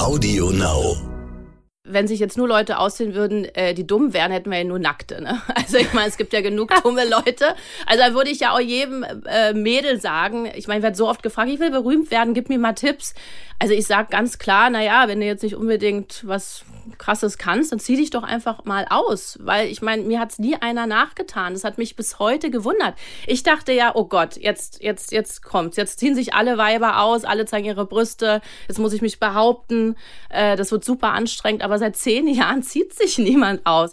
Audio Now. Wenn sich jetzt nur Leute aussehen würden, die dumm wären, hätten wir ja nur Nackte. Ne? Also ich meine, es gibt ja genug dumme Leute. Also da würde ich ja auch jedem Mädel sagen, ich meine, ich werde so oft gefragt, ich will berühmt werden, gib mir mal Tipps. Also ich sage ganz klar, naja, wenn du jetzt nicht unbedingt was Krasses kannst, dann zieh dich doch einfach mal aus. Weil ich meine, mir hat es nie einer nachgetan. Das hat mich bis heute gewundert. Ich dachte ja, oh Gott, jetzt kommt's. Jetzt ziehen sich alle Weiber aus, alle zeigen ihre Brüste. Jetzt muss ich mich behaupten. Das wird super anstrengend, aber seit 10 Jahren zieht sich niemand aus.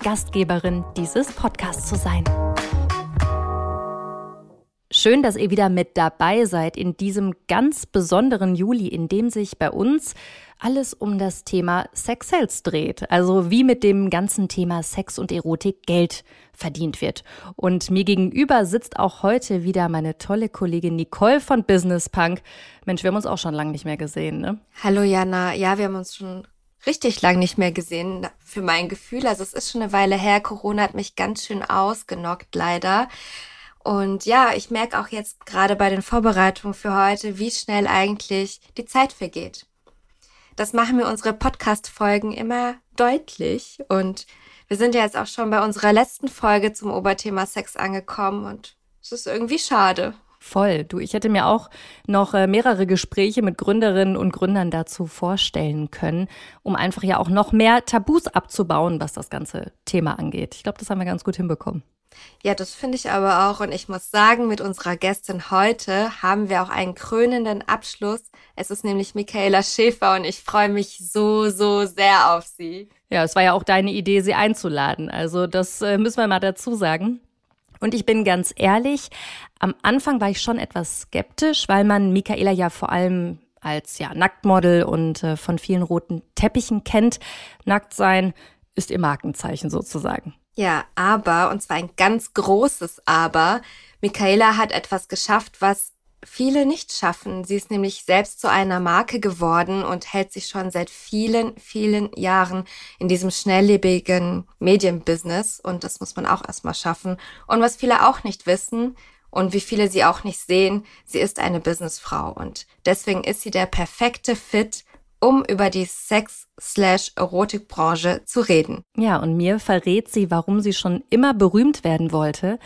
Gastgeberin dieses Podcasts zu sein. Schön, dass ihr wieder mit dabei seid in diesem ganz besonderen Juli, in dem sich bei uns alles um das Thema Sex Sales dreht. Also wie mit dem ganzen Thema Sex und Erotik Geld verdient wird. Und mir gegenüber sitzt auch heute wieder meine tolle Kollegin Nicole von Business Punk. Mensch, wir haben uns auch schon lange nicht mehr gesehen, ne? Hallo Janna, ja, wir haben uns schon richtig lang nicht mehr gesehen, für mein Gefühl. Also es ist schon eine Weile her, Corona hat mich ganz schön ausgenockt, leider. Und ja, ich merke auch jetzt gerade bei den Vorbereitungen für heute, wie schnell eigentlich die Zeit vergeht. Das machen mir unsere Podcast-Folgen immer deutlich. Und wir sind ja jetzt auch schon bei unserer letzten Folge zum Oberthema Sex angekommen und es ist irgendwie schade. Voll. Du, ich hätte mir auch noch mehrere Gespräche mit Gründerinnen und Gründern dazu vorstellen können, um einfach ja auch noch mehr Tabus abzubauen, was das ganze Thema angeht. Ich glaube, das haben wir ganz gut hinbekommen. Ja, das finde ich aber auch. Und ich muss sagen, mit unserer Gästin heute haben wir auch einen krönenden Abschluss. Es ist nämlich Micaela Schäfer und ich freue mich so, so sehr auf sie. Ja, es war ja auch deine Idee, sie einzuladen. Also das müssen wir mal dazu sagen. Und ich bin ganz ehrlich, am Anfang war ich schon etwas skeptisch, weil man Micaela ja vor allem als ja Nacktmodel und von vielen roten Teppichen kennt. Nackt sein ist ihr Markenzeichen sozusagen. Ja, aber, und zwar ein ganz großes Aber, Micaela hat etwas geschafft, was viele nicht schaffen. Sie ist nämlich selbst zu einer Marke geworden und hält sich schon seit vielen, vielen Jahren in diesem schnelllebigen Medienbusiness. Und das muss man auch erstmal schaffen. Und was viele auch nicht wissen und wie viele sie auch nicht sehen, sie ist eine Businessfrau. Und deswegen ist sie der perfekte Fit, um über die Sex-/Erotikbranche zu reden. Ja, und mir verrät sie, warum sie schon immer berühmt werden wollte,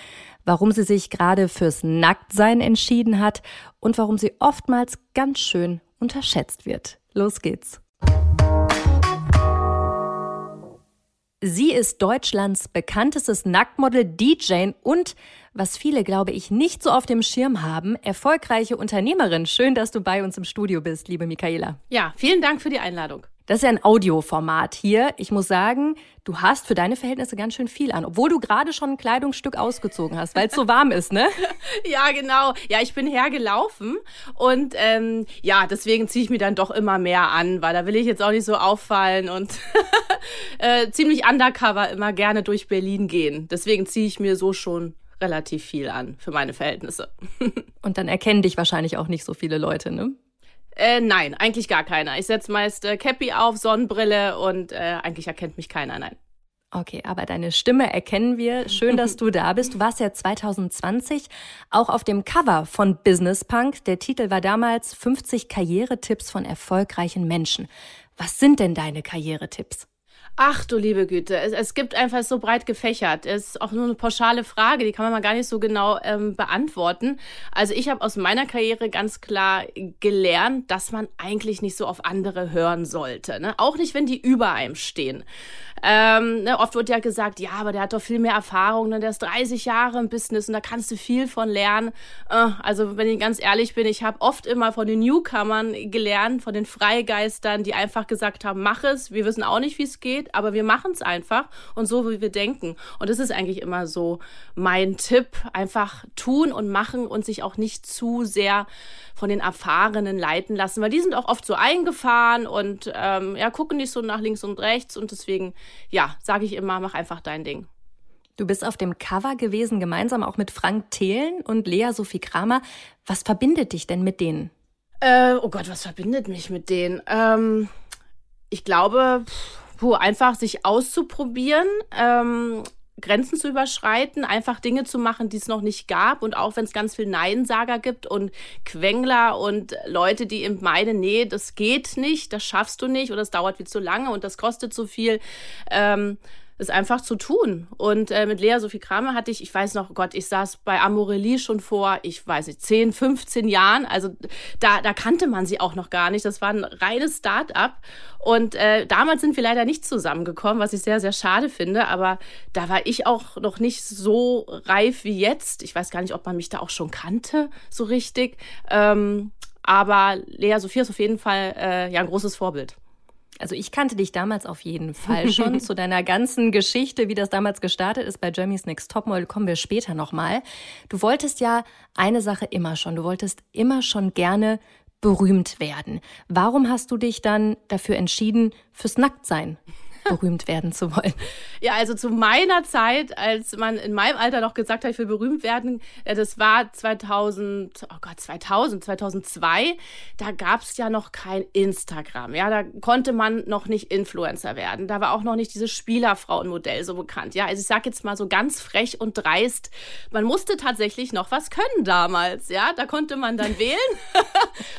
warum sie sich gerade fürs Nacktsein entschieden hat und warum sie oftmals ganz schön unterschätzt wird. Los geht's. Sie ist Deutschlands bekanntestes Nacktmodel, DJ und, was viele, glaube ich, nicht so auf dem Schirm haben, erfolgreiche Unternehmerin. Schön, dass du bei uns im Studio bist, liebe Micaela. Ja, vielen Dank für die Einladung. Das ist ja ein Audioformat hier. Ich muss sagen, du hast für deine Verhältnisse ganz schön viel an, obwohl du gerade schon ein Kleidungsstück ausgezogen hast, weil es so warm ist, ne? Ja, genau. Ja, ich bin hergelaufen und ja, deswegen ziehe ich mir dann doch immer mehr an, weil da will ich jetzt auch nicht so auffallen und ziemlich undercover immer gerne durch Berlin gehen. Deswegen ziehe ich mir so schon relativ viel an für meine Verhältnisse. Und dann erkennen dich wahrscheinlich auch nicht so viele Leute, ne? Nein, eigentlich gar keiner. Ich setze meist Cappy auf, Sonnenbrille und eigentlich erkennt mich keiner, nein. Okay, aber deine Stimme erkennen wir. Schön, dass du da bist. Du warst ja 2020 auch auf dem Cover von Business Punk. Der Titel war damals 50 Karrieretipps von erfolgreichen Menschen. Was sind denn deine Karrieretipps? Ach du liebe Güte, es gibt einfach so breit gefächert. Es ist auch nur eine pauschale Frage, die kann man mal gar nicht so genau beantworten. Also ich habe aus meiner Karriere ganz klar gelernt, dass man eigentlich nicht so auf andere hören sollte. Ne? Auch nicht, wenn die über einem stehen. Ne? Oft wird ja gesagt, ja, aber der hat doch viel mehr Erfahrung, ne? Der ist 30 Jahre im Business und da kannst du viel von lernen. Also wenn ich ganz ehrlich bin, ich habe oft immer von den Newcomern gelernt, von den Freigeistern, die einfach gesagt haben, mach es, wir wissen auch nicht, wie es geht. geht, aber wir machen es einfach und so, wie wir denken. Und das ist eigentlich immer so mein Tipp, einfach tun und machen und sich auch nicht zu sehr von den Erfahrenen leiten lassen, weil die sind auch oft so eingefahren und gucken nicht so nach links und rechts und deswegen, ja, sage ich immer, mach einfach dein Ding. Du bist auf dem Cover gewesen, gemeinsam auch mit Frank Thelen und Lea-Sophie Kramer. Was verbindet dich denn mit denen? Was verbindet mich mit denen? Ich glaube, einfach sich auszuprobieren, Grenzen zu überschreiten, einfach Dinge zu machen, die es noch nicht gab. Und auch wenn es ganz viel Neinsager gibt und Quengler und Leute, die eben meinen, nee, das geht nicht, das schaffst du nicht oder das dauert viel zu lange und das kostet so viel, ist einfach zu tun. Und mit Lea-Sophie Kramer hatte ich weiß noch, ich saß bei Amorelie schon vor, 10, 15 Jahren. Also da kannte man sie auch noch gar nicht. Das war ein reines Start-up. Und damals sind wir leider nicht zusammengekommen, was ich sehr, sehr schade finde. Aber da war ich auch noch nicht so reif wie jetzt. Ich weiß gar nicht, ob man mich da auch schon kannte, so richtig. Aber Lea-Sophie ist auf jeden Fall ein großes Vorbild. Also ich kannte dich damals auf jeden Fall schon zu deiner ganzen Geschichte, wie das damals gestartet ist bei Germany's Next Topmodel, kommen wir später nochmal. Du wolltest ja eine Sache immer schon, du wolltest immer schon gerne berühmt werden. Warum hast du dich dann dafür entschieden, fürs Nacktsein berühmt werden zu wollen? Ja, also zu meiner Zeit, als man in meinem Alter noch gesagt hat, ich will berühmt werden, das war 2002, da gab es ja noch kein Instagram, ja, da konnte man noch nicht Influencer werden, da war auch noch nicht dieses Spielerfrauenmodell so bekannt, ja, also ich sag jetzt mal so ganz frech und dreist, man musste tatsächlich noch was können damals, ja, da konnte man dann wählen,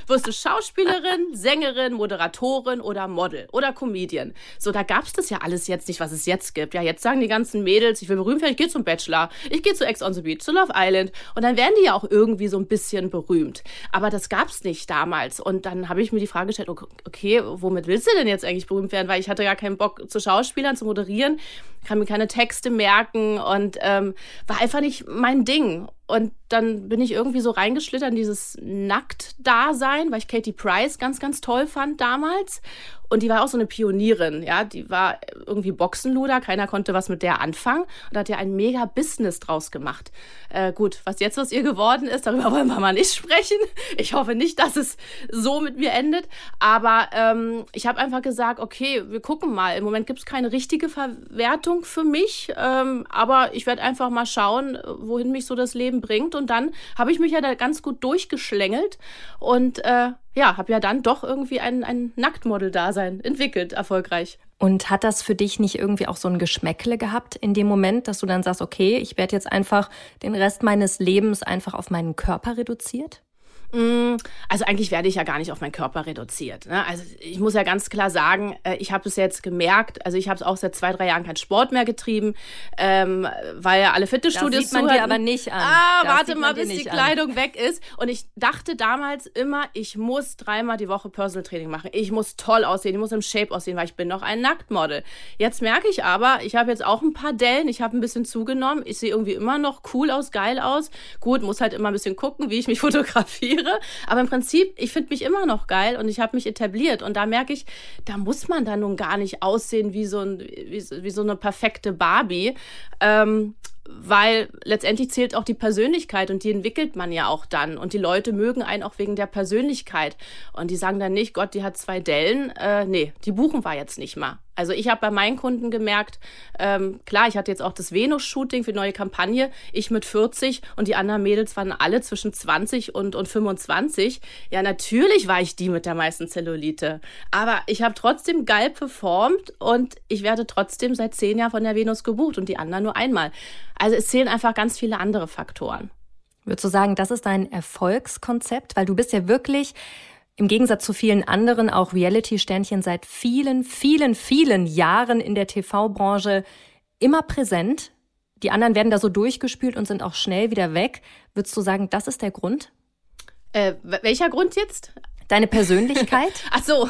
wirst du Schauspielerin, Sängerin, Moderatorin oder Model oder Comedian, so, da gab's das ja alles jetzt nicht, was es jetzt gibt. Ja, jetzt sagen die ganzen Mädels, ich will berühmt werden, ich gehe zum Bachelor, ich gehe zu Ex on the Beach, zu Love Island und dann werden die ja auch irgendwie so ein bisschen berühmt. Aber das gab's nicht damals und dann habe ich mir die Frage gestellt, okay, womit willst du denn jetzt eigentlich berühmt werden? Weil ich hatte ja keinen Bock zu Schauspielern, zu moderieren, kann mir keine Texte merken und war einfach nicht mein Ding. Und dann bin ich irgendwie so reingeschlittert in dieses Nackt-Dasein, weil ich Katie Price ganz, ganz toll fand damals. Und die war auch so eine Pionierin, ja. Die war irgendwie Boxenluder, keiner konnte was mit der anfangen. Und da hat ja ein mega Business draus gemacht. Was ihr geworden ist, darüber wollen wir mal nicht sprechen. Ich hoffe nicht, dass es so mit mir endet. Aber ich habe einfach gesagt, okay, wir gucken mal. Im Moment gibt es keine richtige Verwertung für mich. Aber ich werde einfach mal schauen, wohin mich so das Leben bringt. Und dann habe ich mich ja da ganz gut durchgeschlängelt und habe ja dann doch irgendwie ein Nacktmodel-Dasein entwickelt, erfolgreich. Und hat das für dich nicht irgendwie auch so ein Geschmäckle gehabt in dem Moment, dass du dann sagst, okay, ich werde jetzt einfach den Rest meines Lebens einfach auf meinen Körper reduziert? Also eigentlich werde ich ja gar nicht auf meinen Körper reduziert, ne? Also ich muss ja ganz klar sagen, ich habe es jetzt gemerkt, also ich habe es auch seit 2-3 Jahren keinen Sport mehr getrieben, weil ja alle Fitnessstudios zuhören. Das sieht man dir aber nicht an. Warte mal, bis die Kleidung weg ist. Und ich dachte damals immer, ich muss 3-mal die Woche Personal Training machen. Ich muss toll aussehen, ich muss im Shape aussehen, weil ich bin noch ein Nacktmodel. Jetzt merke ich aber, ich habe jetzt auch ein paar Dellen, ich habe ein bisschen zugenommen, ich sehe irgendwie immer noch cool aus, geil aus. Gut, muss halt immer ein bisschen gucken, wie ich mich fotografiere. Aber im Prinzip, ich finde mich immer noch geil und ich habe mich etabliert. Und da merke ich, da muss man dann nun gar nicht aussehen wie so eine perfekte Barbie. Weil letztendlich zählt auch die Persönlichkeit und die entwickelt man ja auch dann. Und die Leute mögen einen auch wegen der Persönlichkeit. Und die sagen dann nicht, Gott, die hat 2 Dellen. Nee, die buchen wir jetzt nicht mal. Also ich habe bei meinen Kunden gemerkt, klar, ich hatte jetzt auch das Venus-Shooting für die neue Kampagne, ich mit 40 und die anderen Mädels waren alle zwischen 20 und 25. Ja, natürlich war ich die mit der meisten Zellulite, aber ich habe trotzdem geil performt und ich werde trotzdem seit 10 Jahren von der Venus gebucht und die anderen nur einmal. Also es zählen einfach ganz viele andere Faktoren. Würdest du sagen, das ist dein Erfolgskonzept? Weil du bist ja wirklich im Gegensatz zu vielen anderen auch Reality-Sternchen seit vielen, vielen, vielen Jahren in der TV-Branche immer präsent. Die anderen werden da so durchgespült und sind auch schnell wieder weg. Würdest du sagen, das ist der Grund? Welcher Grund jetzt? Deine Persönlichkeit. Ach so.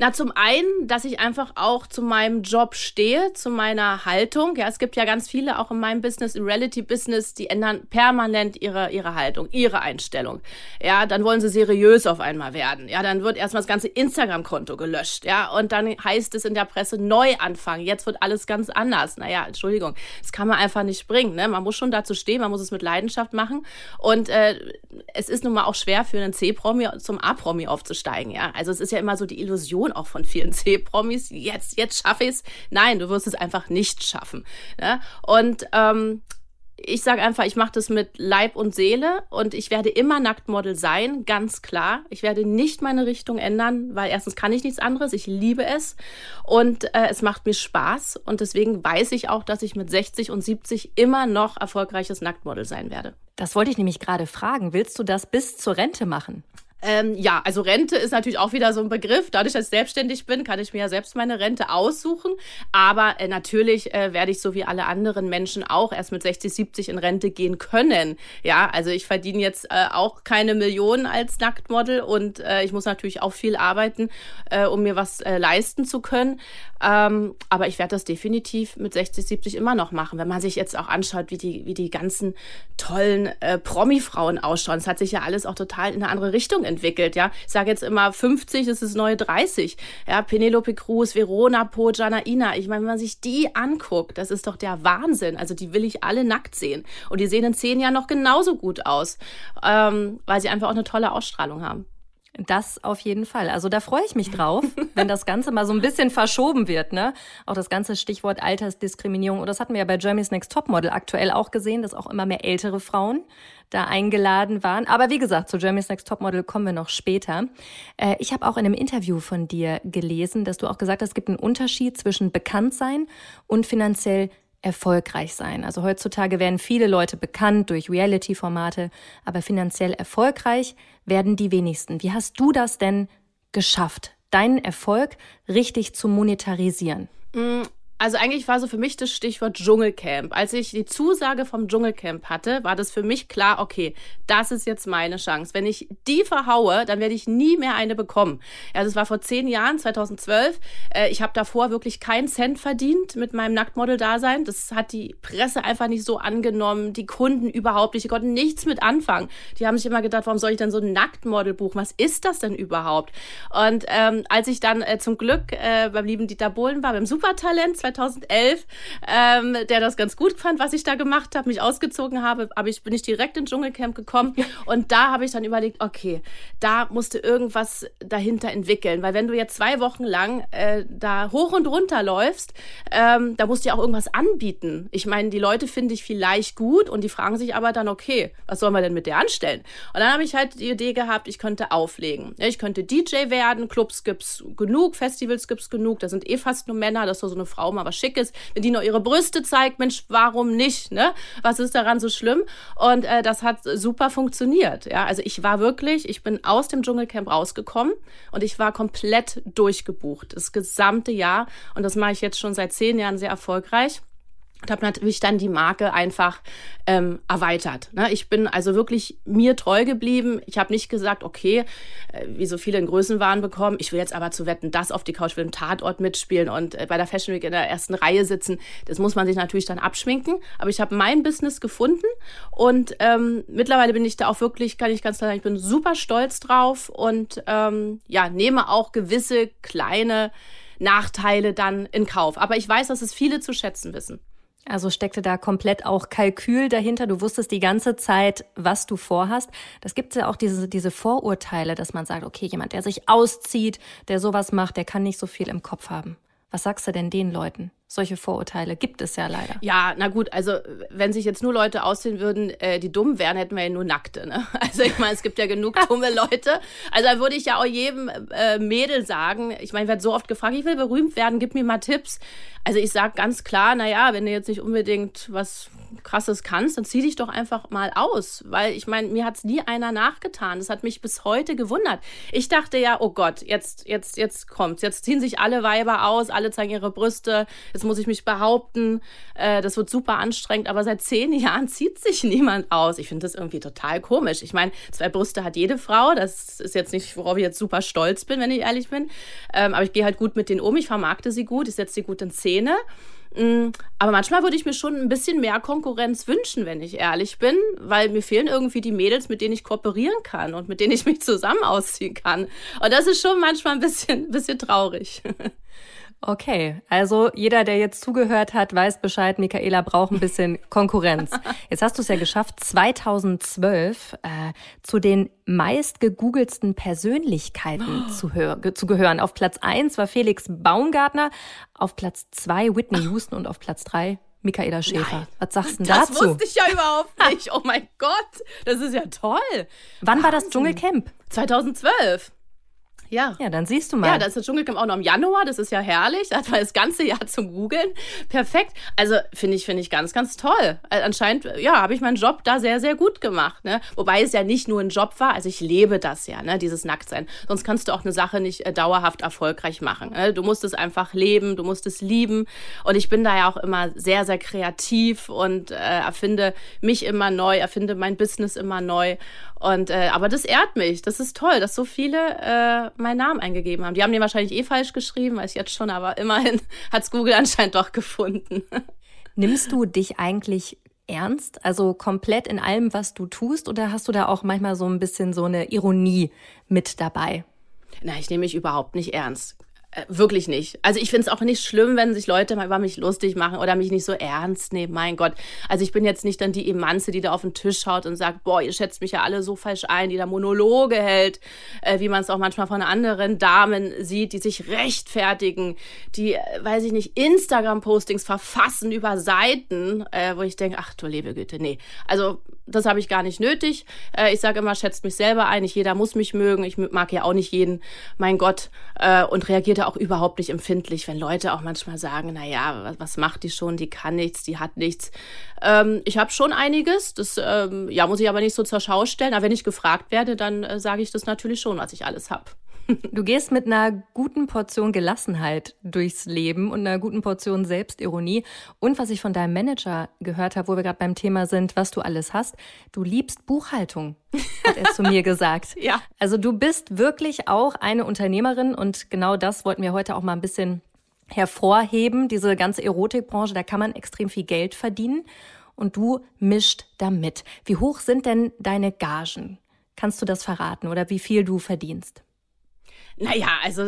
Na, zum einen, dass ich einfach auch zu meinem Job stehe, zu meiner Haltung. Ja, es gibt ja ganz viele auch in meinem Business, im Reality-Business, die ändern permanent ihre Haltung, ihre Einstellung. Ja, dann wollen sie seriös auf einmal werden. Ja, dann wird erstmal das ganze Instagram-Konto gelöscht. Ja, und dann heißt es in der Presse neu anfangen. Jetzt wird alles ganz anders. Naja, Entschuldigung, das kann man einfach nicht bringen. Ne? Man muss schon dazu stehen, man muss es mit Leidenschaft machen. Und es ist nun mal auch schwer für einen C-Promi zum A-Promi aufzusteigen. Ja, also es ist ja immer so die Illusion auch von vielen C-Promis. Jetzt schaffe ich es. Nein, du wirst es einfach nicht schaffen. Ne? Und ich sage einfach, ich mache das mit Leib und Seele und ich werde immer Nacktmodel sein, ganz klar. Ich werde nicht meine Richtung ändern, weil erstens kann ich nichts anderes, ich liebe es und es macht mir Spaß und deswegen weiß ich auch, dass ich mit 60 und 70 immer noch erfolgreiches Nacktmodel sein werde. Das wollte ich nämlich gerade fragen. Willst du das bis zur Rente machen? Ja, also Rente ist natürlich auch wieder so ein Begriff. Dadurch, dass ich selbstständig bin, kann ich mir ja selbst meine Rente aussuchen. Aber natürlich werde ich so wie alle anderen Menschen auch erst mit 60, 70 in Rente gehen können. Ja, also ich verdiene jetzt auch keine Millionen als Nacktmodel und ich muss natürlich auch viel arbeiten, um mir was leisten zu können. Aber ich werde das definitiv mit 60, 70 immer noch machen. Wenn man sich jetzt auch anschaut, wie die ganzen tollen Promi-Frauen ausschauen. Es hat sich ja alles auch total in eine andere Richtung entwickelt, ja. Ich sage jetzt immer 50, das ist neue 30. Ja, Penelope Cruz, Verona Po, Gianina. Ich meine, wenn man sich die anguckt, das ist doch der Wahnsinn. Also die will ich alle nackt sehen. Und die sehen in 10 Jahren noch genauso gut aus, weil sie einfach auch eine tolle Ausstrahlung haben. Das auf jeden Fall. Also da freue ich mich drauf, wenn das Ganze mal so ein bisschen verschoben wird, ne? Auch das ganze Stichwort Altersdiskriminierung. Und das hatten wir ja bei Germany's Next Topmodel aktuell auch gesehen, dass auch immer mehr ältere Frauen da eingeladen waren. Aber wie gesagt, zu Germany's Next Topmodel kommen wir noch später. Ich habe auch in einem Interview von dir gelesen, dass du auch gesagt hast, es gibt einen Unterschied zwischen Bekanntsein und finanziell erfolgreich sein. Also heutzutage werden viele Leute bekannt durch Reality-Formate, aber finanziell erfolgreich werden die wenigsten. Wie hast du das denn geschafft, deinen Erfolg richtig zu monetarisieren? Also eigentlich war so für mich das Stichwort Dschungelcamp. Als ich die Zusage vom Dschungelcamp hatte, war das für mich klar, okay, das ist jetzt meine Chance. Wenn ich die verhaue, dann werde ich nie mehr eine bekommen. Also es war vor 10 Jahren, 2012. Ich habe davor wirklich keinen Cent verdient mit meinem Nacktmodel-Dasein. Das hat die Presse einfach nicht so angenommen, die Kunden überhaupt nicht. Die konnten nichts mit anfangen. Die haben sich immer gedacht, warum soll ich denn so ein Nacktmodel buchen? Was ist das denn überhaupt? Und als ich dann zum Glück beim lieben Dieter Bohlen war, beim Supertalent, 2011, der das ganz gut fand, was ich da gemacht habe, mich ausgezogen habe, aber bin ich direkt ins Dschungelcamp gekommen und da habe ich dann überlegt, okay, da musst du irgendwas dahinter entwickeln, weil wenn du jetzt 2 Wochen lang da hoch und runter läufst, da musst du ja auch irgendwas anbieten. Ich meine, die Leute finde ich vielleicht gut und die fragen sich aber dann, okay, was sollen wir denn mit der anstellen? Und dann habe ich halt die Idee gehabt, ich könnte auflegen. Ich könnte DJ werden, Clubs gibt's genug, Festivals gibt's genug, da sind eh fast nur Männer, dass so eine Frau mal was Schickes, wenn die noch ihre Brüste zeigt, Mensch, warum nicht, ne? Was ist daran so schlimm? Und das hat super funktioniert, ja? Also ich bin aus dem Dschungelcamp rausgekommen und ich war komplett durchgebucht, das gesamte Jahr und das mache ich jetzt schon seit 10 Jahren sehr erfolgreich. Und habe natürlich dann die Marke einfach erweitert. Ne? Ich bin also wirklich mir treu geblieben. Ich habe nicht gesagt, okay, wie so viele in Größenwahn bekommen, ich will jetzt aber zu Wetten, das auf die Couch, will im Tatort mitspielen und bei der Fashion Week in der ersten Reihe sitzen. Das muss man sich natürlich dann abschminken. Aber ich habe mein Business gefunden und mittlerweile bin ich da auch wirklich, kann ich ganz klar sagen, ich bin super stolz drauf und nehme auch gewisse kleine Nachteile dann in Kauf. Aber ich weiß, dass es viele zu schätzen wissen. Also steckte da komplett auch Kalkül dahinter. Du wusstest die ganze Zeit, was du vorhast. Das gibt ja auch diese Vorurteile, dass man sagt, okay, jemand, der sich auszieht, der sowas macht, der kann nicht so viel im Kopf haben. Was sagst du denn den Leuten? Solche Vorurteile gibt es ja leider. Ja, na gut, also wenn sich jetzt nur Leute ausziehen würden, die dumm wären, hätten wir ja nur Nackte. Ne? Also ich meine, es gibt ja genug dumme Leute. Also da würde ich ja auch jedem Mädel sagen, ich meine, ich werde so oft gefragt, ich will berühmt werden, gib mir mal Tipps. Also ich sage ganz klar, naja, wenn du jetzt nicht unbedingt was Krasses kannst, dann zieh dich doch einfach mal aus. Weil ich meine, mir hat es nie einer nachgetan. Das hat mich bis heute gewundert. Ich dachte ja, oh Gott, jetzt kommt's. Jetzt ziehen sich alle Weiber aus, alle zeigen ihre Brüste. Jetzt muss ich mich behaupten. Das wird super anstrengend. Aber seit 10 Jahren zieht sich niemand aus. Ich finde das irgendwie total komisch. Ich meine, 2 Brüste hat jede Frau. Das ist jetzt nicht, worauf ich jetzt super stolz bin, wenn ich ehrlich bin. Aber ich gehe halt gut mit denen um. Ich vermarkte sie gut. Ich setze sie gut in Szene. Aber manchmal würde ich mir schon ein bisschen mehr Konkurrenz wünschen, wenn ich ehrlich bin, weil mir fehlen irgendwie die Mädels, mit denen ich kooperieren kann und mit denen ich mich zusammen ausziehen kann. Und das ist schon manchmal ein bisschen traurig. Okay, also jeder, der jetzt zugehört hat, weiß Bescheid, Micaela braucht ein bisschen Konkurrenz. Jetzt hast du es ja geschafft, 2012 zu den meist gegoogelsten Persönlichkeiten zu gehören. Auf Platz 1 war Felix Baumgartner, auf Platz 2 Whitney Houston und auf Platz 3 Micaela Schäfer. Nein, was sagst du denn dazu? Das wusste ich ja überhaupt nicht. Oh mein Gott, das ist ja toll. Wann war das Dschungelcamp? 2012. Ja, dann siehst du mal. Ja, das ist das Dschungelcamp auch noch im Januar, das ist ja herrlich, da hat man das ganze Jahr zum Googeln, perfekt. Also finde ich ganz, ganz toll. Also, anscheinend, ja, habe ich meinen Job da sehr, sehr gut gemacht, ne? Wobei es ja nicht nur ein Job war, also ich lebe das ja, ne, dieses Nacktsein. Sonst kannst du auch eine Sache nicht dauerhaft erfolgreich machen, ne? Du musst es einfach leben, du musst es lieben und ich bin da ja auch immer sehr, sehr kreativ und erfinde mich immer neu, erfinde mein Business immer neu und aber das ehrt mich, das ist toll, dass so viele meinen Namen eingegeben haben. Die haben den wahrscheinlich falsch geschrieben, weiß ich jetzt schon, aber immerhin hat es Google anscheinend doch gefunden. Nimmst du dich eigentlich ernst, also komplett in allem, was du tust, oder hast du da auch manchmal so ein bisschen so eine Ironie mit dabei? Nein, ich nehme mich überhaupt nicht ernst. Wirklich nicht. Also ich finde es auch nicht schlimm, wenn sich Leute mal über mich lustig machen oder mich nicht so ernst nehmen. Mein Gott. Also ich bin jetzt nicht dann die Emanze, die da auf den Tisch haut und sagt, boah, ihr schätzt mich ja alle so falsch ein, die da Monologe hält, wie man es auch manchmal von anderen Damen sieht, die sich rechtfertigen, die, weiß ich nicht, Instagram-Postings verfassen über Seiten, wo ich denke, ach du liebe Güte, nee. Also das habe ich gar nicht nötig. Ich sage immer, schätzt mich selber ein. Nicht jeder muss mich mögen. Ich mag ja auch nicht jeden. Mein Gott. Und reagiert auch überhaupt nicht empfindlich, wenn Leute auch manchmal sagen, naja, was macht die schon, die kann nichts, die hat nichts. Ich habe schon einiges, das ja, muss ich aber nicht so zur Schau stellen, aber wenn ich gefragt werde, dann sage ich das natürlich schon, was ich alles habe. Du gehst mit einer guten Portion Gelassenheit durchs Leben und einer guten Portion Selbstironie. Und was ich von deinem Manager gehört habe, wo wir gerade beim Thema sind, was du alles hast, du liebst Buchhaltung, hat er zu mir gesagt. Ja. Also du bist wirklich auch eine Unternehmerin und genau das wollten wir heute auch mal ein bisschen hervorheben. Diese ganze Erotikbranche, da kann man extrem viel Geld verdienen und du mischt damit. Wie hoch sind denn deine Gagen? Kannst du das verraten oder wie viel du verdienst? Naja, also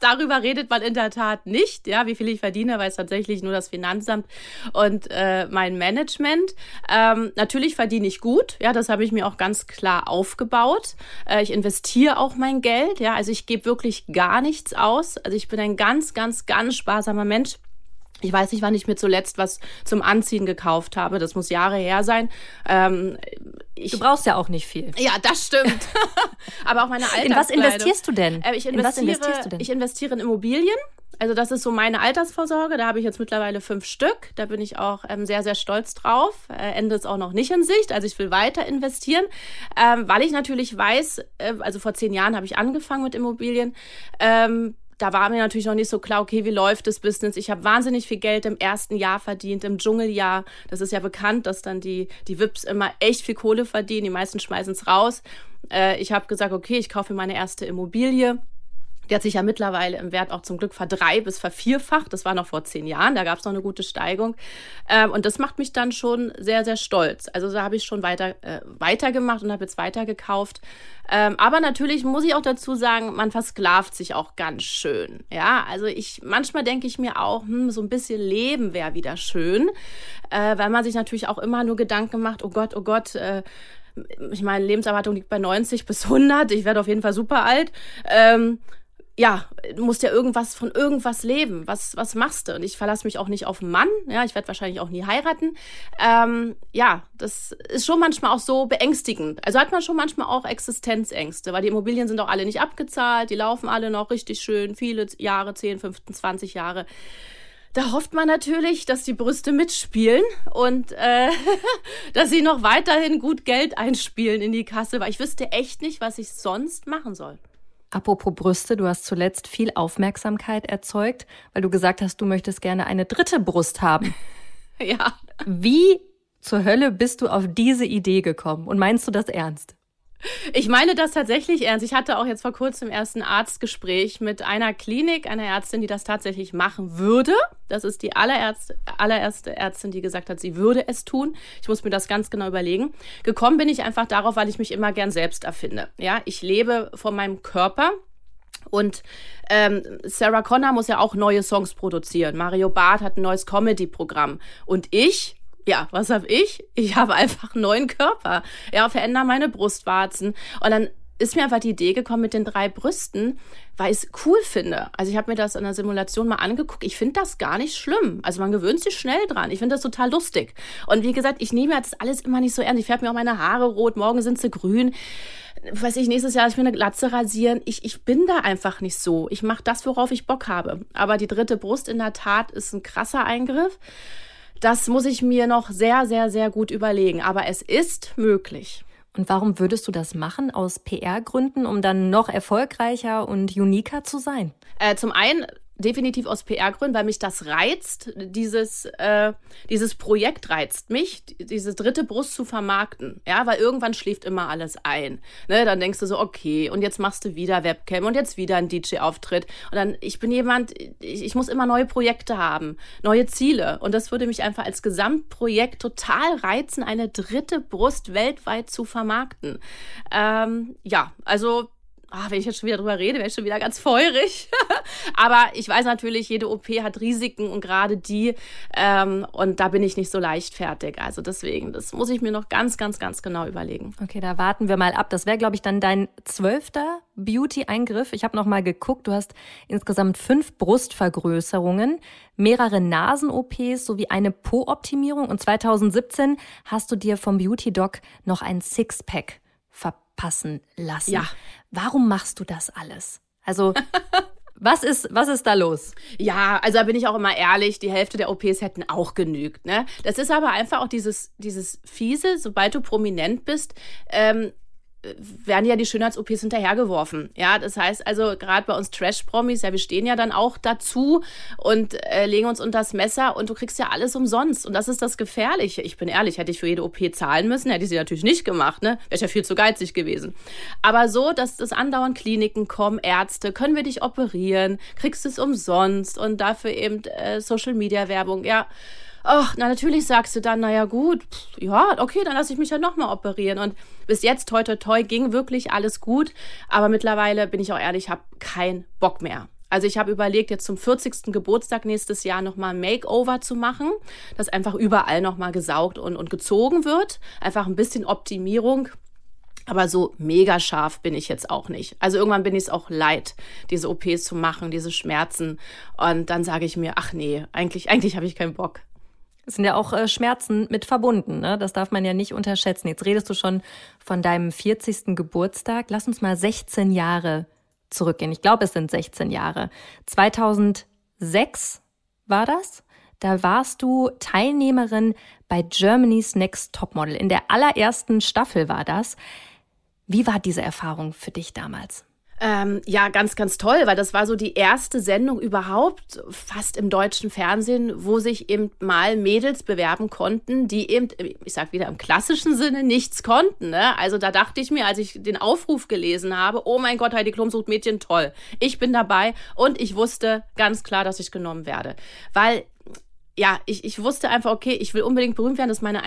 darüber redet man in der Tat nicht, ja, wie viel ich verdiene, weiß tatsächlich nur das Finanzamt und mein Management. Natürlich verdiene ich gut, ja, das habe ich mir auch ganz klar aufgebaut. Ich investiere auch mein Geld, ja, also ich gebe wirklich gar nichts aus. Also ich bin ein ganz, ganz, ganz sparsamer Mensch. Ich weiß nicht, wann ich mir zuletzt was zum Anziehen gekauft habe. Das muss Jahre her sein. Du brauchst ja auch nicht viel. Ja, das stimmt. Aber auch meine Alterskleidung. In was investierst du denn? Ich investiere in Immobilien. Also das ist so meine Altersvorsorge. Da habe ich jetzt mittlerweile 5 Stück. Da bin ich auch sehr, sehr stolz drauf. Ende ist auch noch nicht in Sicht. Also ich will weiter investieren, weil ich natürlich weiß, also vor 10 Jahren habe ich angefangen mit Immobilien, da war mir natürlich noch nicht so klar, okay, wie läuft das Business? Ich habe wahnsinnig viel Geld im ersten Jahr verdient, im Dschungeljahr. Das ist ja bekannt, dass dann die VIPs immer echt viel Kohle verdienen. Die meisten schmeißen es raus. Ich habe gesagt, okay, ich kaufe mir meine erste Immobilie. Die hat sich ja mittlerweile im Wert auch zum Glück verdreifacht bis vervierfacht. Das war noch vor 10 Jahren, da gab es noch eine gute Steigung. Und das macht mich dann schon sehr, sehr stolz. Also da habe ich schon weitergemacht und habe jetzt weitergekauft. Aber natürlich muss ich auch dazu sagen, man versklavt sich auch ganz schön. Ja, also manchmal denke ich mir auch, so ein bisschen Leben wäre wieder schön, weil man sich natürlich auch immer nur Gedanken macht, oh Gott, ich meine, Lebenserwartung liegt bei 90 bis 100, ich werde auf jeden Fall super alt. Ja, du musst ja von irgendwas leben. Was machst du? Und ich verlasse mich auch nicht auf einen Mann. Ja, ich werde wahrscheinlich auch nie heiraten. Ja, das ist schon manchmal auch so beängstigend. Also hat man schon manchmal auch Existenzängste, weil die Immobilien sind auch alle nicht abgezahlt. Die laufen alle noch richtig schön, viele Jahre, 10, 15, 20 Jahre. Da hofft man natürlich, dass die Brüste mitspielen und dass sie noch weiterhin gut Geld einspielen in die Kasse, weil ich wüsste echt nicht, was ich sonst machen soll. Apropos Brüste, du hast zuletzt viel Aufmerksamkeit erzeugt, weil du gesagt hast, du möchtest gerne eine dritte Brust haben. Ja. Wie zur Hölle bist du auf diese Idee gekommen und meinst du das ernst? Ich meine das tatsächlich ernst. Ich hatte auch jetzt vor kurzem erst ein Arztgespräch mit einer Klinik, einer Ärztin, die das tatsächlich machen würde. Das ist die allererste Ärztin, die gesagt hat, sie würde es tun. Ich muss mir das ganz genau überlegen. Gekommen bin ich einfach darauf, weil ich mich immer gern selbst erfinde. Ja, ich lebe von meinem Körper. Und Sarah Connor muss ja auch neue Songs produzieren. Mario Barth hat ein neues Comedy-Programm. Und ich... Ja, was habe ich? Ich habe einfach einen neuen Körper. Ja, verändere meine Brustwarzen. Und dann ist mir einfach die Idee gekommen mit den 3 Brüsten, weil ich es cool finde. Also ich habe mir das in der Simulation mal angeguckt. Ich finde das gar nicht schlimm. Also man gewöhnt sich schnell dran. Ich finde das total lustig. Und wie gesagt, ich nehme jetzt alles immer nicht so ernst. Ich färbe mir auch meine Haare rot. Morgen sind sie grün. Weiß ich, nächstes Jahr lasse ich mir eine Glatze rasieren. Ich bin da einfach nicht so. Ich mache das, worauf ich Bock habe. Aber die dritte Brust in der Tat ist ein krasser Eingriff. Das muss ich mir noch sehr, sehr, sehr gut überlegen. Aber es ist möglich. Und warum würdest du das machen? Aus PR-Gründen, um dann noch erfolgreicher und uniker zu sein? Zum einen definitiv aus PR-Gründen, weil mich das reizt. Dieses Projekt reizt mich, diese dritte Brust zu vermarkten. Ja, weil irgendwann schläft immer alles ein. Ne? Dann denkst du so, okay, und jetzt machst du wieder Webcam und jetzt wieder einen DJ-Auftritt. Und dann, ich bin jemand, ich muss immer neue Projekte haben, neue Ziele. Und das würde mich einfach als Gesamtprojekt total reizen, eine dritte Brust weltweit zu vermarkten. Ja, also... wenn ich jetzt schon wieder drüber rede, wäre ich schon wieder ganz feurig. Aber ich weiß natürlich, jede OP hat Risiken und gerade die. Und da bin ich nicht so leichtfertig. Also deswegen, das muss ich mir noch ganz, ganz, ganz genau überlegen. Okay, da warten wir mal ab. Das wäre, glaube ich, dann dein 12. Beauty-Eingriff. Ich habe noch mal geguckt, du hast insgesamt 5 Brustvergrößerungen, mehrere Nasen-OPs sowie eine Po-Optimierung. Und 2017 hast du dir vom Beauty-Doc noch ein Sixpack verpassen lassen. Ja. Warum machst du das alles? Also, was ist da los? Ja, also da bin ich auch immer ehrlich, die Hälfte der OPs hätten auch genügt. Ne? Das ist aber einfach auch dieses Fiese, sobald du prominent bist, werden ja die Schönheits-OPs hinterhergeworfen. Ja, das heißt also, gerade bei uns Trash-Promis, ja, wir stehen ja dann auch dazu und legen uns unter das Messer und du kriegst ja alles umsonst. Und das ist das Gefährliche. Ich bin ehrlich, hätte ich für jede OP zahlen müssen, hätte ich sie natürlich nicht gemacht, ne? Wäre ich ja viel zu geizig gewesen. Aber so, dass das andauernd Kliniken kommen, Ärzte, können wir dich operieren, kriegst es umsonst und dafür eben Social-Media-Werbung, ja. Ach, na natürlich sagst du dann, naja gut, ja, okay, dann lasse ich mich ja nochmal operieren. Und bis jetzt, toi, toi, toi, ging wirklich alles gut. Aber mittlerweile, bin ich auch ehrlich, habe keinen Bock mehr. Also ich habe überlegt, jetzt zum 40. Geburtstag nächstes Jahr nochmal ein Makeover zu machen, dass einfach überall nochmal gesaugt und gezogen wird. Einfach ein bisschen Optimierung. Aber so mega scharf bin ich jetzt auch nicht. Also irgendwann bin ich es auch leid, diese OPs zu machen, diese Schmerzen. Und dann sage ich mir, ach nee, eigentlich habe ich keinen Bock. Es sind ja auch Schmerzen mit verbunden, ne? Das darf man ja nicht unterschätzen. Jetzt redest du schon von deinem 40. Geburtstag. Lass uns mal 16 Jahre zurückgehen. Ich glaube, es sind 16 Jahre. 2006 war das. Da warst du Teilnehmerin bei Germany's Next Topmodel. In der allerersten Staffel war das. Wie war diese Erfahrung für dich damals? Ja, ganz, ganz toll, weil das war so die erste Sendung überhaupt, fast im deutschen Fernsehen, wo sich eben mal Mädels bewerben konnten, die eben, ich sag wieder im klassischen Sinne, nichts konnten. Ne? Also da dachte ich mir, als ich den Aufruf gelesen habe, oh mein Gott, Heidi Klum sucht Mädchen, toll. Ich bin dabei und ich wusste ganz klar, dass ich genommen werde, weil... Ja, ich wusste einfach, okay, ich will unbedingt berühmt werden. Das ist meine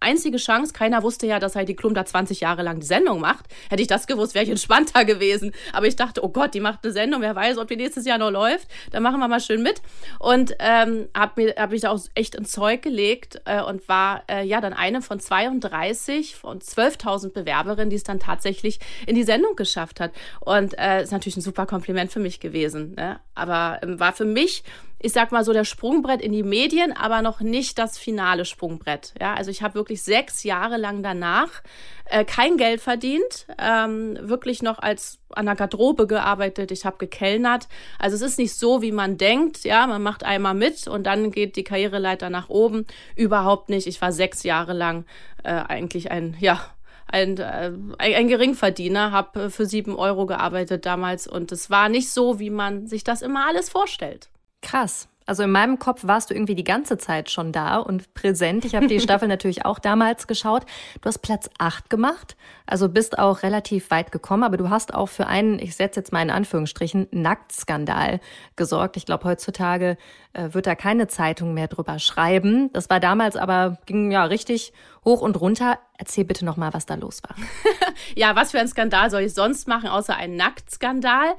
einzige Chance. Keiner wusste ja, dass Heidi Klum da 20 Jahre lang die Sendung macht. Hätte ich das gewusst, wäre ich entspannter gewesen. Aber ich dachte, oh Gott, die macht eine Sendung. Wer weiß, ob die nächstes Jahr noch läuft. Dann machen wir mal schön mit. Und hab mich da auch echt ins Zeug gelegt und war ja dann eine von 32 von 12.000 Bewerberinnen, die es dann tatsächlich in die Sendung geschafft hat. Und ist natürlich ein super Kompliment für mich gewesen. Ne? Aber war für mich... ich sag mal so, der Sprungbrett in die Medien, aber noch nicht das finale Sprungbrett. Ja, also ich habe wirklich 6 Jahre lang danach kein Geld verdient, wirklich noch an der Garderobe gearbeitet, ich habe gekellnert. Also es ist nicht so, wie man denkt, ja, man macht einmal mit und dann geht die Karriereleiter nach oben. Überhaupt nicht. Ich war 6 Jahre lang eigentlich ein Geringverdiener, habe für 7 Euro gearbeitet damals und es war nicht so, wie man sich das immer alles vorstellt. Krass. Also in meinem Kopf warst du irgendwie die ganze Zeit schon da und präsent. Ich habe die Staffel natürlich auch damals geschaut. Du hast Platz 8 gemacht, also bist auch relativ weit gekommen. Aber du hast auch für einen, ich setze jetzt mal in Anführungsstrichen, Nacktskandal gesorgt. Ich glaube, heutzutage wird da keine Zeitung mehr drüber schreiben. Das war damals aber, ging ja richtig hoch und runter. Erzähl bitte nochmal, was da los war. Ja, was für ein Skandal soll ich sonst machen, außer einen Nacktskandal?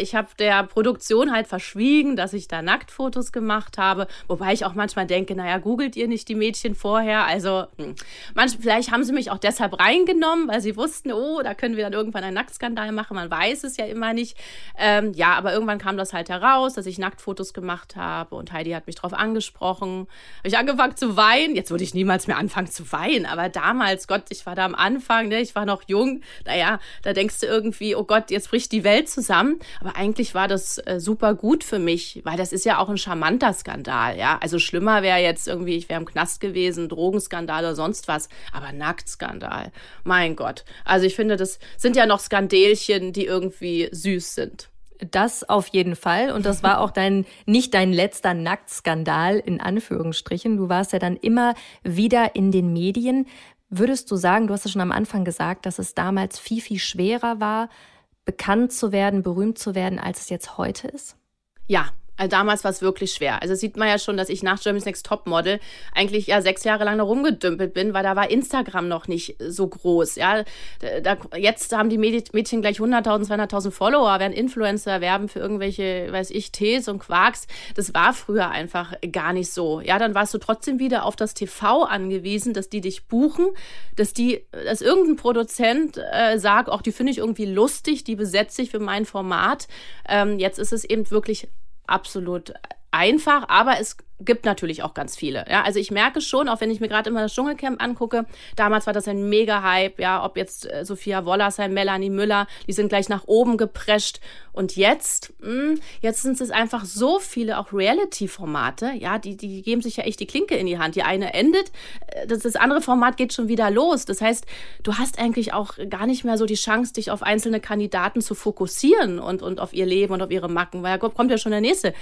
Ich habe der Produktion halt verschwiegen, dass ich da Nacktfotos gemacht habe. Wobei ich auch manchmal denke, naja, googelt ihr nicht die Mädchen vorher? Also vielleicht haben sie mich auch deshalb reingenommen, weil sie wussten, oh, da können wir dann irgendwann einen Nacktskandal machen. Man weiß es ja immer nicht. Ja, aber irgendwann kam das halt heraus, dass ich Nacktfotos gemacht habe. Und Heidi hat mich drauf angesprochen. Habe ich angefangen zu weinen. Jetzt würde ich niemals mehr anfangen zu weinen, aber damals, Gott, ich war da am Anfang, ne? Ich war noch jung, naja, da denkst du irgendwie, oh Gott, jetzt bricht die Welt zusammen, aber eigentlich war das super gut für mich, weil das ist ja auch ein charmanter Skandal, ja, also schlimmer wäre jetzt irgendwie, ich wäre im Knast gewesen, Drogenskandal oder sonst was, aber Nacktskandal, mein Gott, also ich finde, das sind ja noch Skandelchen, die irgendwie süß sind. Das auf jeden Fall. Und das war auch nicht dein letzter Nacktskandal, in Anführungsstrichen. Du warst ja dann immer wieder in den Medien. Würdest du sagen, du hast ja schon am Anfang gesagt, dass es damals viel, viel schwerer war, bekannt zu werden, berühmt zu werden, als es jetzt heute ist? Ja. Also damals war es wirklich schwer. Also sieht man ja schon, dass ich nach Germany's Next Topmodel eigentlich ja 6 Jahre lang da rumgedümpelt bin, weil da war Instagram noch nicht so groß. Ja, jetzt haben die Mädchen gleich 100.000, 200.000 Follower, werden Influencer, werben für irgendwelche, weiß ich, Tees und Quarks. Das war früher einfach gar nicht so. Ja, dann warst du trotzdem wieder auf das TV angewiesen, dass die dich buchen, dass irgendein Produzent sagt, auch die finde ich irgendwie lustig, die besetze ich für mein Format. Jetzt ist es eben wirklich absolut einfach, aber es gibt natürlich auch ganz viele. Ja, also ich merke schon, auch wenn ich mir gerade immer das Dschungelcamp angucke, damals war das ein Mega-Hype, ja, ob jetzt Sophia Wollersheim, Melanie Müller, die sind gleich nach oben geprescht. Und jetzt sind es einfach so viele auch Reality-Formate, ja, die geben sich ja echt die Klinke in die Hand. Die eine endet, das andere Format geht schon wieder los. Das heißt, du hast eigentlich auch gar nicht mehr so die Chance, dich auf einzelne Kandidaten zu fokussieren und auf ihr Leben und auf ihre Macken, weil da kommt ja schon der Nächste.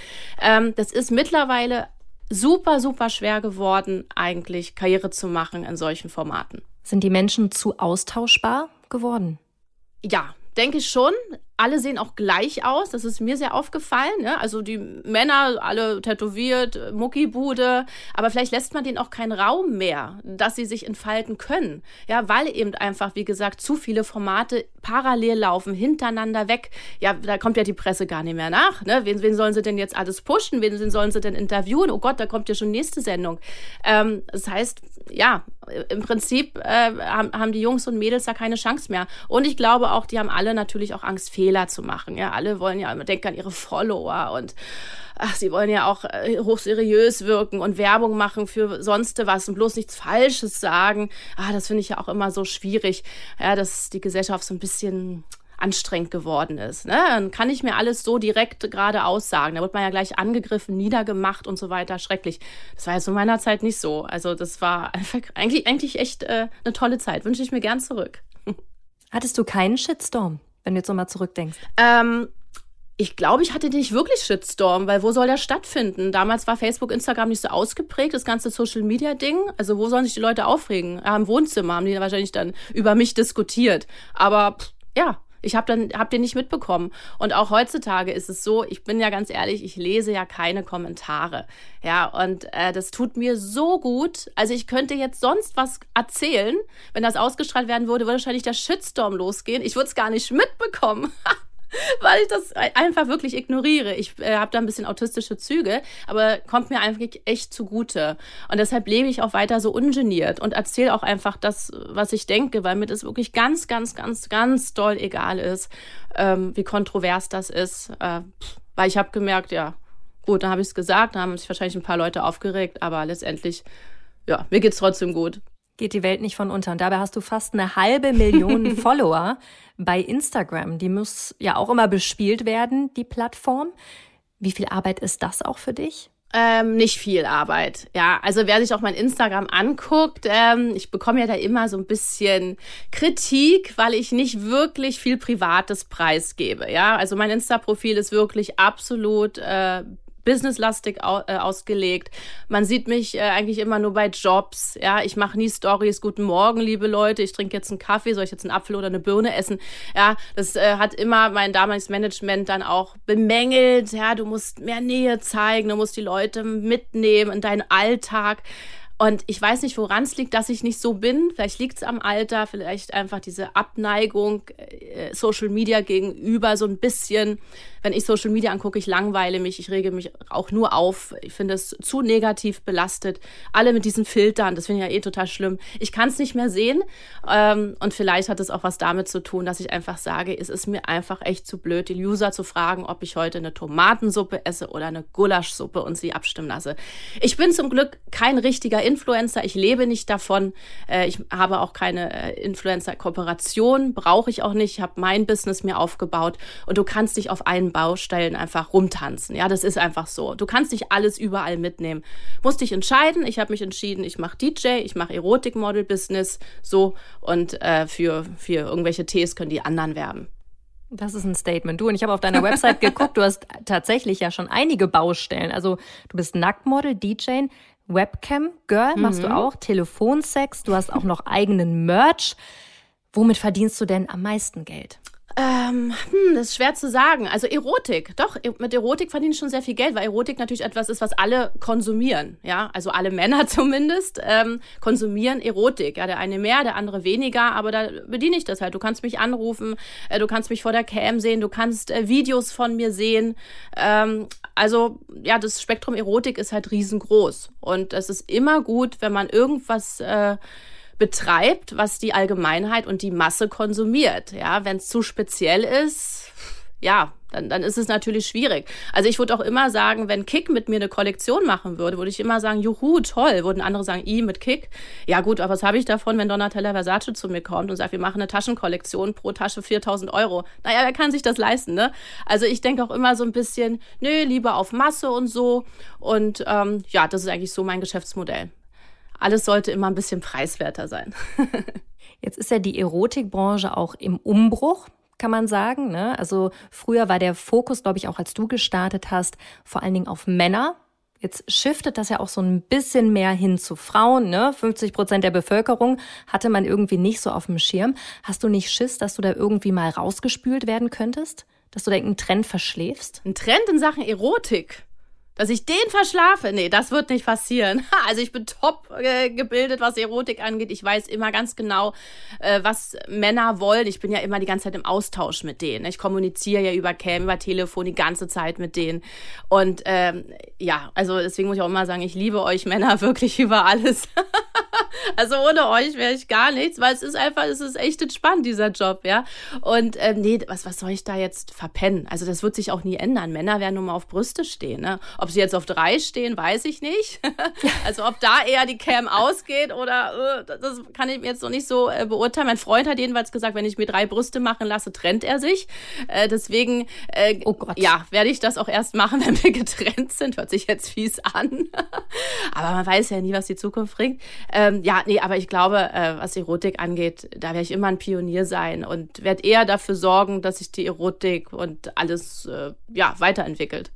Das ist mittlerweile super, super schwer geworden, eigentlich Karriere zu machen in solchen Formaten. Sind die Menschen zu austauschbar geworden? Ja, denke ich schon. Alle sehen auch gleich aus. Das ist mir sehr aufgefallen. Ne? Also die Männer, alle tätowiert, Muckibude. Aber vielleicht lässt man denen auch keinen Raum mehr, dass sie sich entfalten können. Ja, weil eben einfach, wie gesagt, zu viele Formate parallel laufen, hintereinander weg. Ja, da kommt ja die Presse gar nicht mehr nach. Ne? Wen sollen sie denn jetzt alles pushen? Wen sollen sie denn interviewen? Oh Gott, da kommt ja schon nächste Sendung. Das heißt, ja, im Prinzip haben die Jungs und Mädels da keine Chance mehr. Und ich glaube auch, die haben alle natürlich auch Angst, Fehler zu machen. Ja, alle wollen ja immer, denken an ihre Follower und sie wollen ja auch hochseriös wirken und Werbung machen für sonst was und bloß nichts Falsches sagen. Das finde ich ja auch immer so schwierig, ja, dass die Gesellschaft so ein bisschen anstrengend geworden ist. Ne? Dann kann ich mir alles so direkt gerade aussagen. Da wird man ja gleich angegriffen, niedergemacht und so weiter. Schrecklich. Das war jetzt in meiner Zeit nicht so. Also das war eigentlich echt eine tolle Zeit. Wünsche ich mir gern zurück. Hattest du keinen Shitstorm, wenn du jetzt nochmal zurückdenkst? Ich glaube, ich hatte nicht wirklich Shitstorm, weil wo soll der stattfinden? Damals war Facebook, Instagram nicht so ausgeprägt, das ganze Social-Media-Ding. Also wo sollen sich die Leute aufregen? Ja, im Wohnzimmer haben die wahrscheinlich dann über mich diskutiert. Aber ja, ich hab den nicht mitbekommen. Und auch heutzutage ist es so, ich bin ja ganz ehrlich, ich lese ja keine Kommentare. Ja, und das tut mir so gut. Also ich könnte jetzt sonst was erzählen. Wenn das ausgestrahlt werden würde, würde wahrscheinlich der Shitstorm losgehen. Ich würde es gar nicht mitbekommen. Weil ich das einfach wirklich ignoriere. Ich habe da ein bisschen autistische Züge, aber kommt mir einfach echt zugute. Und deshalb lebe ich auch weiter so ungeniert und erzähle auch einfach das, was ich denke, weil mir das wirklich ganz, ganz, ganz, ganz doll egal ist, wie kontrovers das ist. Weil ich habe gemerkt, ja, Gut, da habe ich es gesagt, da haben sich wahrscheinlich ein paar Leute aufgeregt, aber letztendlich, ja, mir geht's trotzdem gut. Geht die Welt nicht von unter. Und dabei hast du fast 500.000 Follower bei Instagram. Die muss ja auch immer bespielt werden, die Plattform. Wie viel Arbeit ist das auch für dich? Nicht viel Arbeit, ja. Also wer sich auch mein Instagram anguckt, ich bekomme ja da immer so ein bisschen Kritik, weil ich nicht wirklich viel Privates preisgebe, ja. Also mein Insta-Profil ist wirklich absolut businesslastig ausgelegt. Man sieht mich eigentlich immer nur bei Jobs. Ja, ich mache nie Stories. Guten Morgen, liebe Leute. Ich trinke jetzt einen Kaffee. Soll ich jetzt einen Apfel oder eine Birne essen? Ja, das hat immer mein damaliges Management dann auch bemängelt. Ja, du musst mehr Nähe zeigen. Du musst die Leute mitnehmen in deinen Alltag. Und ich weiß nicht, woran es liegt, dass ich nicht so bin. Vielleicht liegt es am Alter, vielleicht einfach diese Abneigung Social Media gegenüber so ein bisschen. Wenn ich Social Media angucke, ich langweile mich, ich rege mich auch nur auf. Ich finde es zu negativ belastet. Alle mit diesen Filtern, das finde ich ja eh total schlimm. Ich kann es nicht mehr sehen. Und vielleicht hat es auch was damit zu tun, dass ich einfach sage, es ist mir einfach echt zu blöd, die User zu fragen, ob ich heute eine Tomatensuppe esse oder eine Gulaschsuppe und sie abstimmen lasse. Ich bin zum Glück kein richtiger Influencer, ich lebe nicht davon, ich habe auch keine Influencer-Kooperation, brauche ich auch nicht, ich habe mein Business mir aufgebaut und du kannst dich auf einen Baustellen einfach rumtanzen, ja, das ist einfach so, du kannst nicht alles überall mitnehmen, musst dich entscheiden, ich habe mich entschieden, ich mache DJ, ich mache Erotik-Model-Business, so und für irgendwelche Tees können die anderen werben. Das ist ein Statement. Du, und ich habe auf deiner Website geguckt, du hast tatsächlich ja schon einige Baustellen, also du bist Nacktmodel, DJ, Webcam-Girl machst du auch, Telefonsex, du hast auch noch eigenen Merch. Womit verdienst du denn am meisten Geld? Das ist schwer zu sagen. Also Erotik, doch, mit Erotik verdiene ich schon sehr viel Geld, weil Erotik natürlich etwas ist, was alle konsumieren, ja, also alle Männer zumindest konsumieren Erotik, ja, der eine mehr, der andere weniger, aber da bediene ich das halt. Du kannst mich anrufen, du kannst mich vor der Cam sehen, du kannst Videos von mir sehen, also ja, das Spektrum Erotik ist halt riesengroß und es ist immer gut, wenn man irgendwas betreibt, was die Allgemeinheit und die Masse konsumiert. Ja, wenn es zu speziell ist, ja, dann ist es natürlich schwierig. Also ich würde auch immer sagen, wenn Kick mit mir eine Kollektion machen würde, würde ich immer sagen, juhu, toll. Würden andere sagen, mit Kick. Ja gut, aber was habe ich davon, wenn Donatella Versace zu mir kommt und sagt, wir machen eine Taschenkollektion, pro Tasche 4.000 Euro. Naja, wer kann sich das leisten, ne? Also ich denke auch immer so ein bisschen, nö, lieber auf Masse und so. Und ja, das ist eigentlich so mein Geschäftsmodell. Alles sollte immer ein bisschen preiswerter sein. Jetzt ist ja die Erotikbranche auch im Umbruch, kann man sagen, ne? Also früher war der Fokus, glaube ich, auch als du gestartet hast, vor allen Dingen auf Männer. Jetzt shiftet das ja auch so ein bisschen mehr hin zu Frauen, ne? 50% der Bevölkerung hatte man irgendwie nicht so auf dem Schirm. Hast du nicht Schiss, dass du da irgendwie mal rausgespült werden könntest? Dass du da einen Trend verschläfst? Ein Trend in Sachen Erotik? Dass ich den verschlafe? Nee, das wird nicht passieren. Also ich bin top gebildet, was Erotik angeht. Ich weiß immer ganz genau, was Männer wollen. Ich bin ja immer die ganze Zeit im Austausch mit denen. Ich kommuniziere ja über Cam, über Telefon die ganze Zeit mit denen. Und ja, also deswegen muss ich auch immer sagen, ich liebe euch Männer wirklich über alles. Also ohne euch wäre ich gar nichts, weil es ist einfach, es ist echt entspannt, dieser Job, ja. Und nee, was soll ich da jetzt verpennen? Also das wird sich auch nie ändern. Männer werden nur mal auf Brüste stehen, ne? Ob sie jetzt auf 3 stehen, weiß ich nicht. Also ob da eher die Cam ausgeht oder das kann ich mir jetzt noch nicht so beurteilen. Mein Freund hat jedenfalls gesagt, wenn ich mir 3 Brüste machen lasse, trennt er sich. Deswegen oh Gott. Ja, werde ich das auch erst machen, wenn wir getrennt sind. Hört sich jetzt fies an. Aber man weiß ja nie, was die Zukunft bringt. Ja, nee, aber ich glaube, was Erotik angeht, da werde ich immer ein Pionier sein und werde eher dafür sorgen, dass sich die Erotik und alles ja, weiterentwickelt.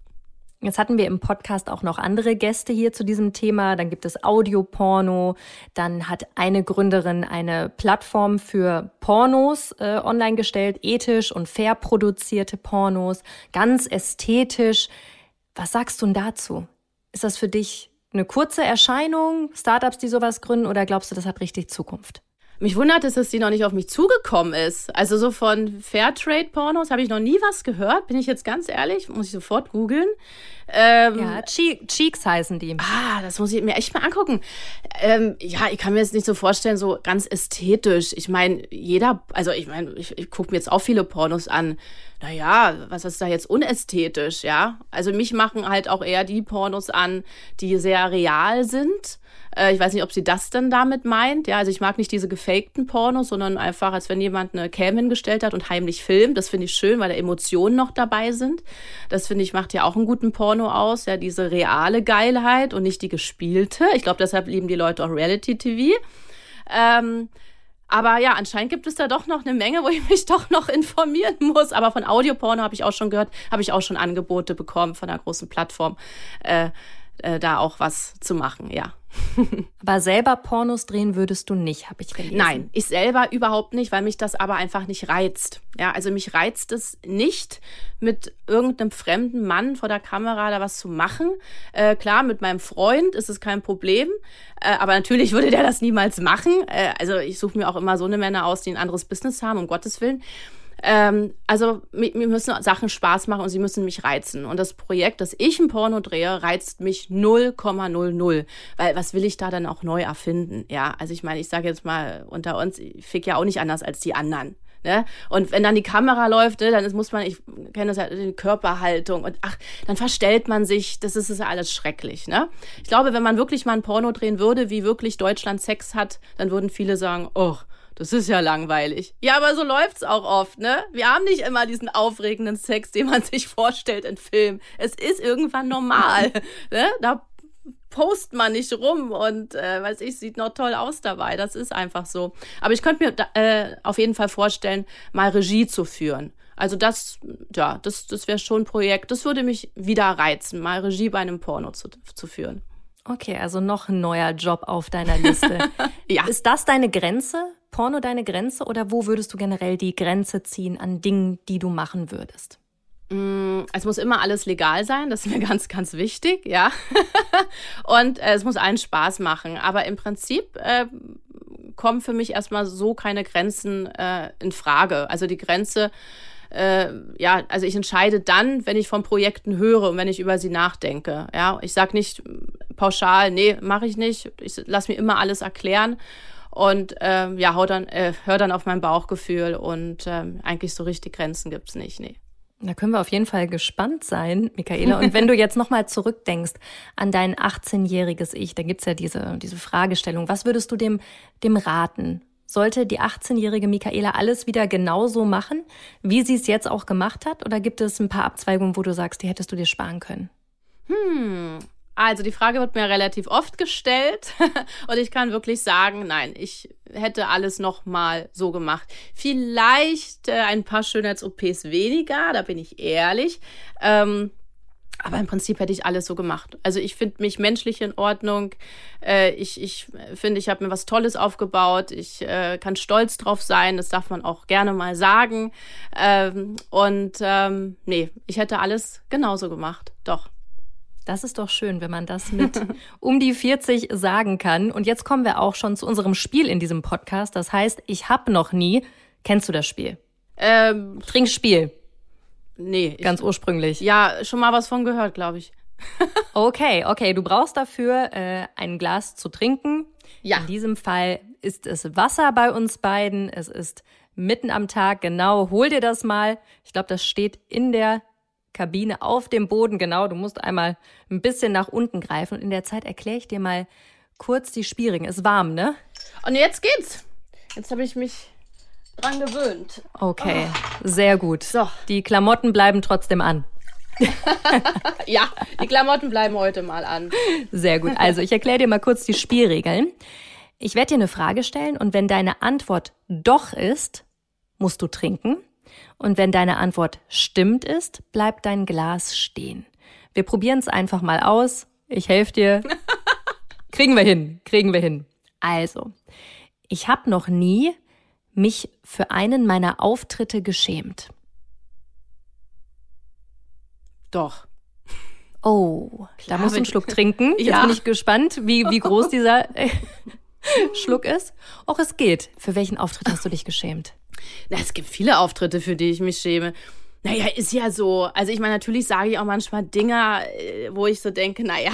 Jetzt hatten wir im Podcast auch noch andere Gäste hier zu diesem Thema. Dann gibt es Audioporno. Dann hat eine Gründerin eine Plattform für Pornos online gestellt, ethisch und fair produzierte Pornos, ganz ästhetisch. Was sagst du denn dazu? Ist das für dich eine kurze Erscheinung, Startups, die sowas gründen, oder glaubst du, das hat richtig Zukunft? Mich wundert es, dass die noch nicht auf mich zugekommen ist. Also so von Fairtrade-Pornos habe ich noch nie was gehört, bin ich jetzt ganz ehrlich. Muss ich sofort googeln. Ja, Cheex heißen die. Ah, das muss ich mir echt mal angucken. Ja, ich kann mir jetzt nicht so vorstellen, so ganz ästhetisch. Ich meine, ich gucke mir jetzt auch viele Pornos an. naja, was ist da jetzt unästhetisch, ja? Also mich machen halt auch eher die Pornos an, die sehr real sind. Ich weiß nicht, ob sie das denn damit meint. Ja, also ich mag nicht diese gefakten Pornos, sondern einfach, als wenn jemand eine Cam hingestellt hat und heimlich filmt. Das finde ich schön, weil da Emotionen noch dabei sind. Das, finde ich, macht ja auch einen guten Porno aus. Ja, diese reale Geilheit und nicht die gespielte. Ich glaube, deshalb lieben die Leute auch Reality-TV. Aber ja, anscheinend gibt es da doch noch eine Menge, wo ich mich doch noch informieren muss. Aber von Audioporno habe ich auch schon gehört, habe ich auch schon Angebote bekommen von einer großen Plattform, da auch was zu machen, ja. Aber selber Pornos drehen würdest du nicht, habe ich gelesen. Nein, ich selber überhaupt nicht, weil mich das aber einfach nicht reizt. Ja, also mich reizt es nicht, mit irgendeinem fremden Mann vor der Kamera da was zu machen. Klar, mit meinem Freund ist es kein Problem, aber natürlich würde der das niemals machen. Also ich suche mir auch immer so eine Männer aus, die ein anderes Business haben, um Gottes Willen. Also mir müssen Sachen Spaß machen und sie müssen mich reizen. Und das Projekt, dass ich ein Porno drehe, reizt mich 0,00. Weil was will ich da dann auch neu erfinden? Ja, also ich meine, ich sage jetzt mal unter uns, ich fick ja auch nicht anders als die anderen. Ne? Und wenn dann die Kamera läuft, ne, dann muss man, ich kenne das ja, die Körperhaltung und ach, dann verstellt man sich, das ist ja alles schrecklich. Ne? Ich glaube, wenn man wirklich mal ein Porno drehen würde, wie wirklich Deutschland Sex hat, dann würden viele sagen, oh, das ist ja langweilig. Ja, aber so läuft's auch oft, ne? Wir haben nicht immer diesen aufregenden Sex, den man sich vorstellt in Filmen. Es ist irgendwann normal, ne? Da post man nicht rum und, weiß ich, sieht noch toll aus dabei. Das ist einfach so. Aber ich könnte mir auf jeden Fall vorstellen, mal Regie zu führen. Also das, ja, das wäre schon ein Projekt. Das würde mich wieder reizen, mal Regie bei einem Porno zu führen. Okay, also noch ein neuer Job auf deiner Liste. Ja. Ist das deine Grenze? Porno deine Grenze oder wo würdest du generell die Grenze ziehen an Dingen, die du machen würdest? Es muss immer alles legal sein, das ist mir ganz, ganz wichtig, ja. Und es muss allen Spaß machen. Aber im Prinzip kommen für mich erstmal so keine Grenzen in Frage. Also die Grenze, ja, also ich entscheide dann, wenn ich von Projekten höre und wenn ich über sie nachdenke. Ja, ich sage nicht pauschal, nee, mache ich nicht. Ich lasse mir immer alles erklären. Und ja, hör dann auf mein Bauchgefühl und eigentlich so richtig Grenzen gibt's nicht, nee. Da können wir auf jeden Fall gespannt sein, Micaela. Und wenn du jetzt nochmal zurückdenkst an dein 18-jähriges Ich, da gibt's ja diese Fragestellung, was würdest du dem raten? Sollte die 18-jährige Micaela alles wieder genauso machen, wie sie es jetzt auch gemacht hat? Oder gibt es ein paar Abzweigungen, wo du sagst, die hättest du dir sparen können? Also die Frage wird mir relativ oft gestellt und ich kann wirklich sagen, nein, ich hätte alles nochmal so gemacht. Vielleicht ein paar Schönheits-OPs weniger, da bin ich ehrlich, aber im Prinzip hätte ich alles so gemacht. Also ich finde mich menschlich in Ordnung, ich finde, ich habe mir was Tolles aufgebaut, ich kann stolz drauf sein, das darf man auch gerne mal sagen und nee, ich hätte alles genauso gemacht, doch. Das ist doch schön, wenn man das mit um die 40 sagen kann. Und jetzt kommen wir auch schon zu unserem Spiel in diesem Podcast. Das heißt, ich hab noch nie. Kennst du das Spiel? Trinkspiel. Nee. Ganz ursprünglich. Ja, schon mal was von gehört, glaube ich. Okay. Du brauchst dafür ein Glas zu trinken. Ja. In diesem Fall ist es Wasser bei uns beiden. Es ist mitten am Tag. Genau, hol dir das mal. Ich glaube, das steht in der Kabine auf dem Boden, genau, du musst einmal ein bisschen nach unten greifen und in der Zeit erkläre ich dir mal kurz die Spielregeln. Ist warm, ne? Und jetzt geht's. Jetzt habe ich mich dran gewöhnt. Okay, Sehr gut. So. Die Klamotten bleiben trotzdem an. Ja, die Klamotten bleiben heute mal an. Sehr gut, also ich erkläre dir mal kurz die Spielregeln. Ich werde dir eine Frage stellen und wenn deine Antwort doch ist, musst du trinken. Und wenn deine Antwort stimmt ist, bleibt dein Glas stehen. Wir probieren es einfach mal aus. Ich helfe dir. Kriegen wir hin. Also, ich habe noch nie mich für einen meiner Auftritte geschämt. Doch. Oh, klar, da musst du einen Schluck trinken. Ja. Jetzt bin ich gespannt, wie groß dieser Schluck ist. Och, es geht. Für welchen Auftritt hast du dich geschämt? Na, es gibt viele Auftritte, für die ich mich schäme. Naja, ist ja so. Also ich meine, natürlich sage ich auch manchmal Dinger, wo ich so denke, naja,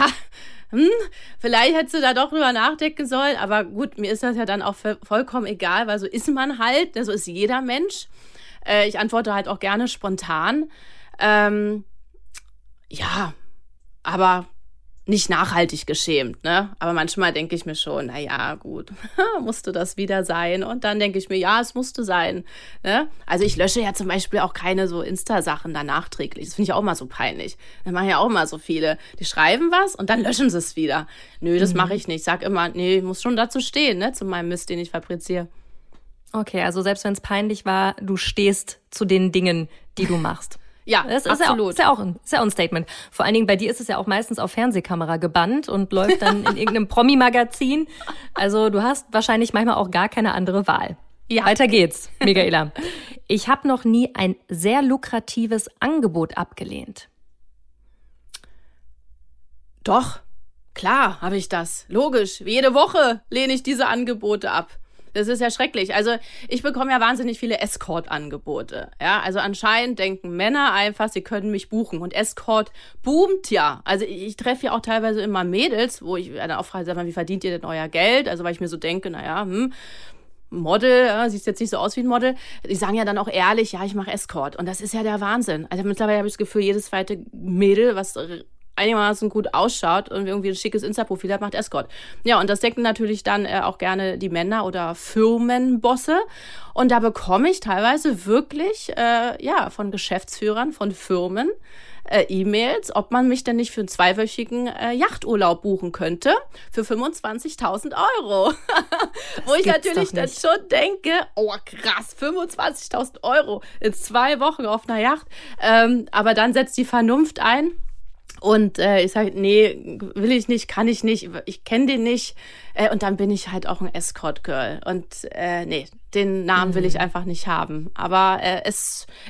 vielleicht hättest du da doch drüber nachdenken sollen. Aber gut, mir ist das ja dann auch vollkommen egal, weil so ist man halt, so ist jeder Mensch. Ich antworte halt auch gerne spontan. Ja, aber nicht nachhaltig geschämt, ne? Aber manchmal denke ich mir schon, naja, gut, musste das wieder sein? Und dann denke ich mir, ja, es musste sein, ne? Also ich lösche ja zum Beispiel auch keine so Insta-Sachen da nachträglich. Das finde ich auch mal so peinlich. Da machen ja auch mal so viele. Die schreiben was und dann löschen sie es wieder. Nö, das mache ich nicht. Ich sag immer, nee, ich muss schon dazu stehen, ne? Zu meinem Mist, den ich fabriziere. Okay, also selbst wenn es peinlich war, du stehst zu den Dingen, die du machst. Ja, das absolut. Ist ja auch ein Statement. Vor allen Dingen bei dir ist es ja auch meistens auf Fernsehkamera gebannt und läuft dann in irgendeinem Promi-Magazin. Also du hast wahrscheinlich manchmal auch gar keine andere Wahl. Ja. Weiter geht's, Micaela. Ich habe noch nie ein sehr lukratives Angebot abgelehnt. Doch, klar habe ich das. Logisch, jede Woche lehne ich diese Angebote ab. Das ist ja schrecklich. Also ich bekomme ja wahnsinnig viele Escort-Angebote. Ja, also anscheinend denken Männer einfach, sie können mich buchen. Und Escort boomt ja. Also ich treffe ja auch teilweise immer Mädels, wo ich dann auch frage, sag mal, wie verdient ihr denn euer Geld? Also weil ich mir so denke, naja, Model, ja, siehst jetzt nicht so aus wie ein Model. Die sagen ja dann auch ehrlich, ja, ich mache Escort. Und das ist ja der Wahnsinn. Also mittlerweile habe ich das Gefühl, jedes zweite Mädel, was einigermaßen gut ausschaut und irgendwie ein schickes Insta-Profil hat, macht Escort. Ja, und das denken natürlich dann auch gerne die Männer oder Firmenbosse. Und da bekomme ich teilweise wirklich ja von Geschäftsführern, von Firmen E-Mails, ob man mich denn nicht für einen zweiwöchigen Yachturlaub buchen könnte für 25.000 Euro. Wo ich natürlich dann schon denke, oh krass, 25.000 Euro in 2 Wochen auf einer Yacht. Aber dann setzt die Vernunft ein. Und ich sage, nee, will ich nicht, kann ich nicht, ich kenne den nicht. Und dann bin ich halt auch ein Escort-Girl. Und nee, den Namen will ich einfach nicht haben. Aber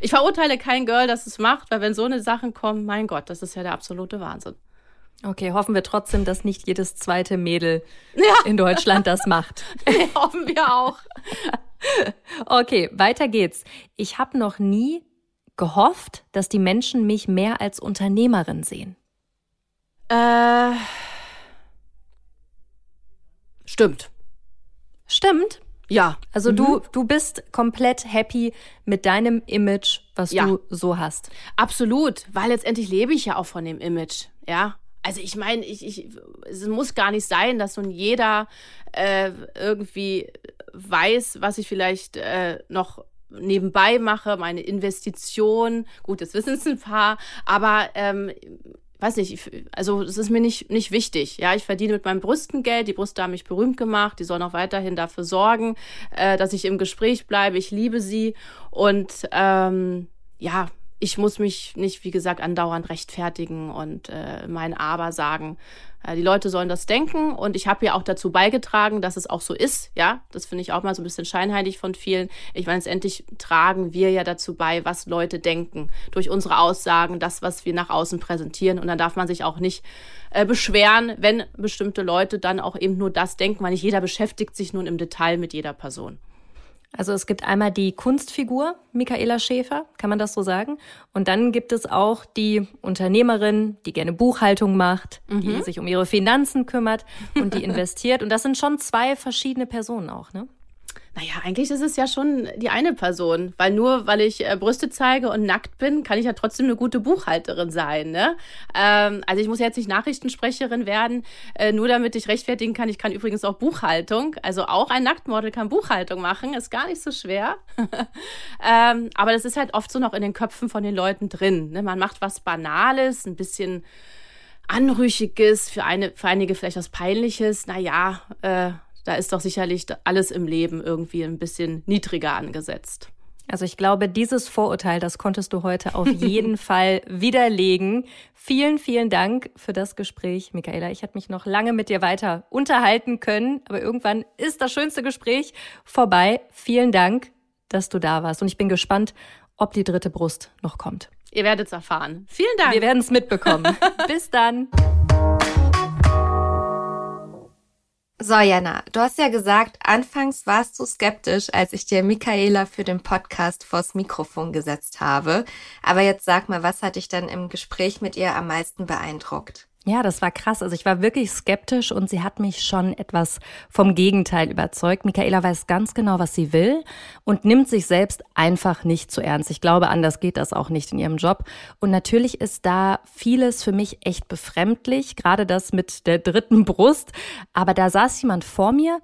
ich verurteile kein Girl, das es macht, weil wenn so eine Sachen kommen, mein Gott, das ist ja der absolute Wahnsinn. Okay, hoffen wir trotzdem, dass nicht jedes zweite Mädel in Deutschland das macht. Nee, hoffen wir auch. Okay, weiter geht's. Ich habe noch nie gehofft, dass die Menschen mich mehr als Unternehmerin sehen? Stimmt. Stimmt? Ja. Also du bist komplett happy mit deinem Image, was du so hast. Absolut, weil letztendlich lebe ich ja auch von dem Image, ja. Also ich meine, es muss gar nicht sein, dass nun jeder irgendwie weiß, was ich vielleicht noch nebenbei mache, meine Investition, gut, das wissen es ein paar, aber weiß nicht, also es ist mir nicht wichtig, ja, ich verdiene mit meinen Brüsten Geld, die Brüste haben mich berühmt gemacht, die sollen auch weiterhin dafür sorgen, dass ich im Gespräch bleibe, ich liebe sie und ja, ich muss mich nicht, wie gesagt, andauernd rechtfertigen und mein Aber sagen. Die Leute sollen das denken und ich habe ja auch dazu beigetragen, dass es auch so ist. Ja, das finde ich auch mal so ein bisschen scheinheilig von vielen. Ich meine, letztendlich tragen wir ja dazu bei, was Leute denken. Durch unsere Aussagen, das, was wir nach außen präsentieren. Und dann darf man sich auch nicht beschweren, wenn bestimmte Leute dann auch eben nur das denken, weil nicht jeder beschäftigt sich nun im Detail mit jeder Person. Also es gibt einmal die Kunstfigur Micaela Schäfer, kann man das so sagen? Und dann gibt es auch die Unternehmerin, die gerne Buchhaltung macht, die sich um ihre Finanzen kümmert und die investiert. Und das sind schon 2 verschiedene Personen auch, ne? Naja, eigentlich ist es ja schon die eine Person, weil nur, weil ich Brüste zeige und nackt bin, kann ich ja trotzdem eine gute Buchhalterin sein, ne? Also ich muss ja jetzt nicht Nachrichtensprecherin werden, nur damit ich rechtfertigen kann. Ich kann übrigens auch Buchhaltung, also auch ein Nacktmodel kann Buchhaltung machen, ist gar nicht so schwer. Aber das ist halt oft so noch in den Köpfen von den Leuten drin, ne? Man macht was Banales, ein bisschen Anrüchiges, für einige vielleicht was Peinliches, naja, da ist doch sicherlich alles im Leben irgendwie ein bisschen niedriger angesetzt. Also ich glaube, dieses Vorurteil, das konntest du heute auf jeden Fall widerlegen. Vielen, vielen Dank für das Gespräch, Micaela. Ich hätte mich noch lange mit dir weiter unterhalten können, aber irgendwann ist das schönste Gespräch vorbei. Vielen Dank, dass du da warst. Und ich bin gespannt, ob die dritte Brust noch kommt. Ihr werdet es erfahren. Vielen Dank. Wir werden es mitbekommen. Bis dann. So, Janna, du hast ja gesagt, anfangs warst du skeptisch, als ich dir Micaela für den Podcast vors Mikrofon gesetzt habe. Aber jetzt sag mal, was hat dich denn im Gespräch mit ihr am meisten beeindruckt? Ja, das war krass. Also ich war wirklich skeptisch und sie hat mich schon etwas vom Gegenteil überzeugt. Micaela weiß ganz genau, was sie will und nimmt sich selbst einfach nicht zu ernst. Ich glaube, anders geht das auch nicht in ihrem Job. Und natürlich ist da vieles für mich echt befremdlich, gerade das mit der dritten Brust. Aber da saß jemand vor mir,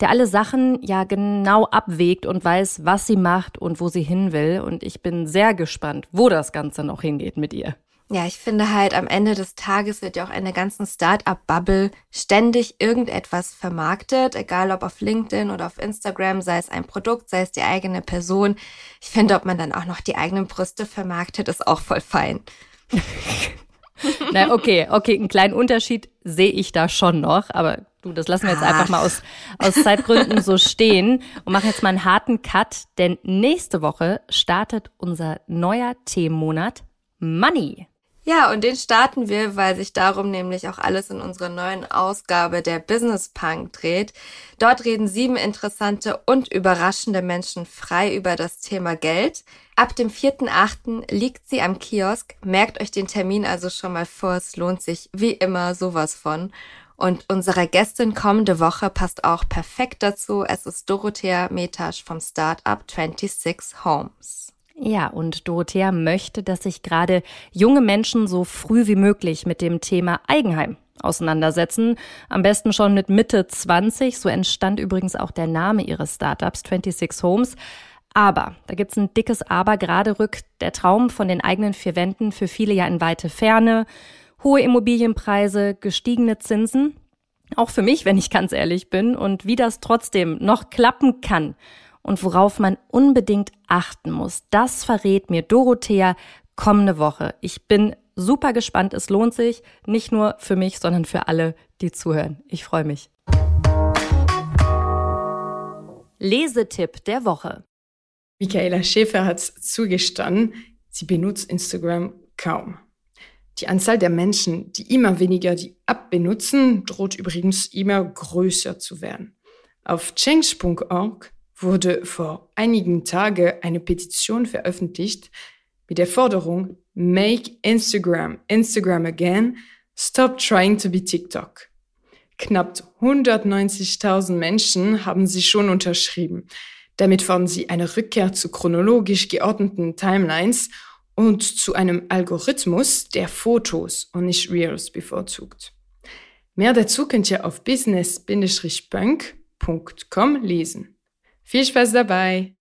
der alle Sachen ja genau abwägt und weiß, was sie macht und wo sie hin will. Und ich bin sehr gespannt, wo das Ganze noch hingeht mit ihr. Ja, ich finde halt, am Ende des Tages wird ja auch in der ganzen Start-up-Bubble ständig irgendetwas vermarktet, egal ob auf LinkedIn oder auf Instagram, sei es ein Produkt, sei es die eigene Person. Ich finde, ob man dann auch noch die eigenen Brüste vermarktet, ist auch voll fein. Na, okay, einen kleinen Unterschied sehe ich da schon noch, aber du, das lassen wir jetzt einfach mal aus Zeitgründen so stehen und machen jetzt mal einen harten Cut, denn nächste Woche startet unser neuer Themenmonat Money. Ja, und den starten wir, weil sich darum nämlich auch alles in unserer neuen Ausgabe der Business Punk dreht. Dort reden 7 interessante und überraschende Menschen frei über das Thema Geld. Ab dem 4.8. liegt sie am Kiosk. Merkt euch den Termin also schon mal vor, es lohnt sich wie immer sowas von. Und unsere Gästin kommende Woche passt auch perfekt dazu. Es ist Dorothea Metasch vom Startup 26 Homes. Ja, und Dorothea möchte, dass sich gerade junge Menschen so früh wie möglich mit dem Thema Eigenheim auseinandersetzen. Am besten schon mit Mitte 20. So entstand übrigens auch der Name ihres Startups 26 Homes. Aber da gibt's ein dickes Aber. Gerade rückt der Traum von den eigenen 4 Wänden für viele ja in weite Ferne. Hohe Immobilienpreise, gestiegene Zinsen. Auch für mich, wenn ich ganz ehrlich bin. Und wie das trotzdem noch klappen kann und worauf man unbedingt achten muss, das verrät mir Dorothea kommende Woche. Ich bin super gespannt, es lohnt sich, nicht nur für mich, sondern für alle, die zuhören. Ich freue mich. Lesetipp der Woche. Micaela Schäfer hat zugestanden, sie benutzt Instagram kaum. Die Anzahl der Menschen, die immer weniger die App benutzen, droht übrigens immer größer zu werden. Auf change.org wurde vor einigen Tagen eine Petition veröffentlicht mit der Forderung Make Instagram, Instagram again, stop trying to be TikTok. Knapp 190.000 Menschen haben sie schon unterschrieben. Damit fordern sie eine Rückkehr zu chronologisch geordneten Timelines und zu einem Algorithmus, der Fotos und nicht Reels bevorzugt. Mehr dazu könnt ihr auf business-punk.com lesen. Viel Spaß dabei!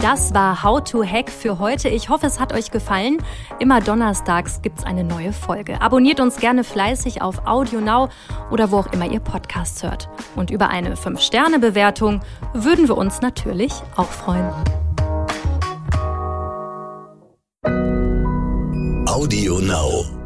Das war How to Hack für heute. Ich hoffe, es hat euch gefallen. Immer donnerstags gibt's eine neue Folge. Abonniert uns gerne fleißig auf Audio Now oder wo auch immer ihr Podcasts hört. Und über eine 5-Sterne-Bewertung würden wir uns natürlich auch freuen. Audio Now.